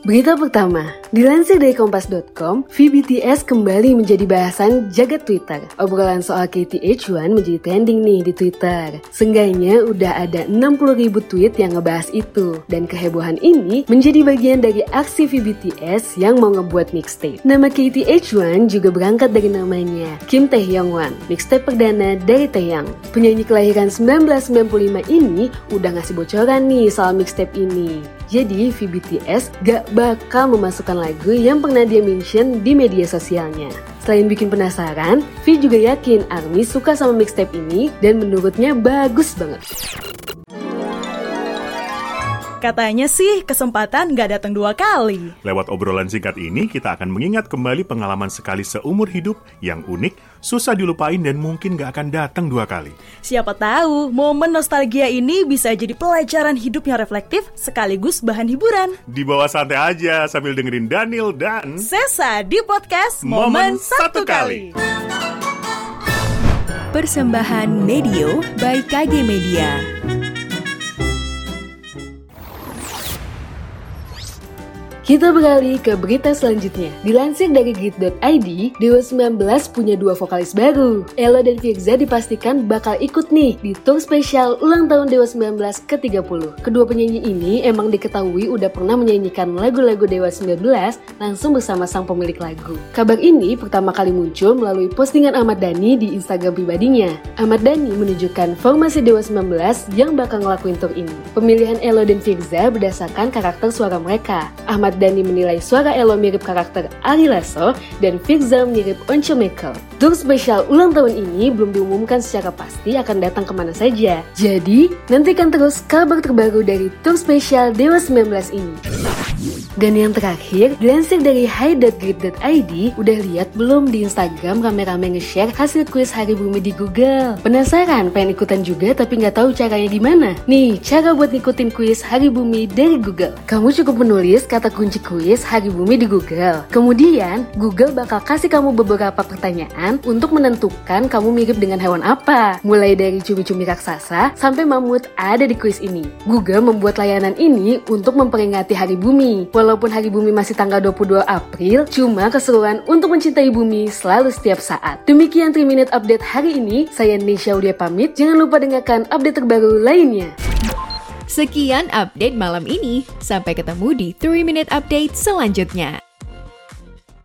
Berita pertama, dilansir dari Kompas.com, VBTS kembali menjadi bahasan jagat Twitter. Obrolan soal KTH1 menjadi trending nih di Twitter. Seenggaknya udah ada 60.000 tweet yang ngebahas itu. Dan kehebohan ini menjadi bagian dari aksi VBTS yang mau ngebuat mixtape. Nama KTH1 juga berangkat dari namanya, Kim Taehyung Wan, mixtape perdana dari Taehyung. Penyanyi kelahiran 1995 ini udah ngasih bocoran nih soal mixtape ini. Jadi VBTS gak bakal memasukkan lagu yang pernah dia mention di media sosialnya. Selain bikin penasaran, V juga yakin ARMY suka sama mixtape ini dan menurutnya bagus banget. Katanya sih kesempatan gak datang dua kali. Lewat obrolan singkat ini, kita akan mengingat kembali pengalaman sekali seumur hidup yang unik, susah dilupain dan mungkin gak akan datang dua kali. Siapa tahu, momen nostalgia ini bisa jadi pelajaran hidup yang reflektif sekaligus bahan hiburan. Dibawa santai aja sambil dengerin Daniel dan Sesa di podcast Momen Satu Kali. Persembahan Medio by KG Media. Kita beralih ke berita selanjutnya. Dilansir dari hai.grid.id, Dewa 19 punya dua vokalis baru. Ello dan Virzha dipastikan bakal ikut nih di tour spesial ulang tahun Dewa 19 ke-30. Kedua penyanyi ini emang diketahui udah pernah menyanyikan lagu-lagu Dewa 19 langsung bersama sang pemilik lagu. Kabar ini pertama kali muncul melalui postingan Ahmad Dhani di Instagram pribadinya. Ahmad Dhani menunjukkan formasi Dewa 19 yang bakal ngelakuin tour ini. Pemilihan Ello dan Virzha berdasarkan karakter suara mereka. Ahmad Dhani menilai suara Ello mirip karakter Ari Lasso dan Virzha mirip Uncle Michael. Tour spesial ulang tahun ini belum diumumkan secara pasti akan datang kemana saja. Jadi, nantikan terus kabar terbaru dari tour spesial Dewa 19 ini. Dan yang terakhir, dilansir dari hai.grid.id, udah lihat belum di Instagram rame-rame nge-share hasil kuis hari bumi di Google? Penasaran? Pengen ikutan juga tapi nggak tahu caranya gimana? Nih, cara buat ngikutin kuis hari bumi dari Google. Kamu cukup menulis kata kunci kuis hari bumi di Google. Kemudian, Google bakal kasih kamu beberapa pertanyaan untuk menentukan kamu mirip dengan hewan apa. Mulai dari cumi-cumi raksasa sampai mamut ada di kuis ini. Google membuat layanan ini untuk memperingati hari bumi. Walaupun hari bumi masih tanggal 22 April, cuma keseruan untuk mencintai bumi selalu setiap saat. Demikian 3 Minute Update hari ini, saya Neisya Aulia pamit, jangan lupa dengarkan update terbaru lainnya. Sekian update malam ini, sampai ketemu di 3 Minute Update selanjutnya.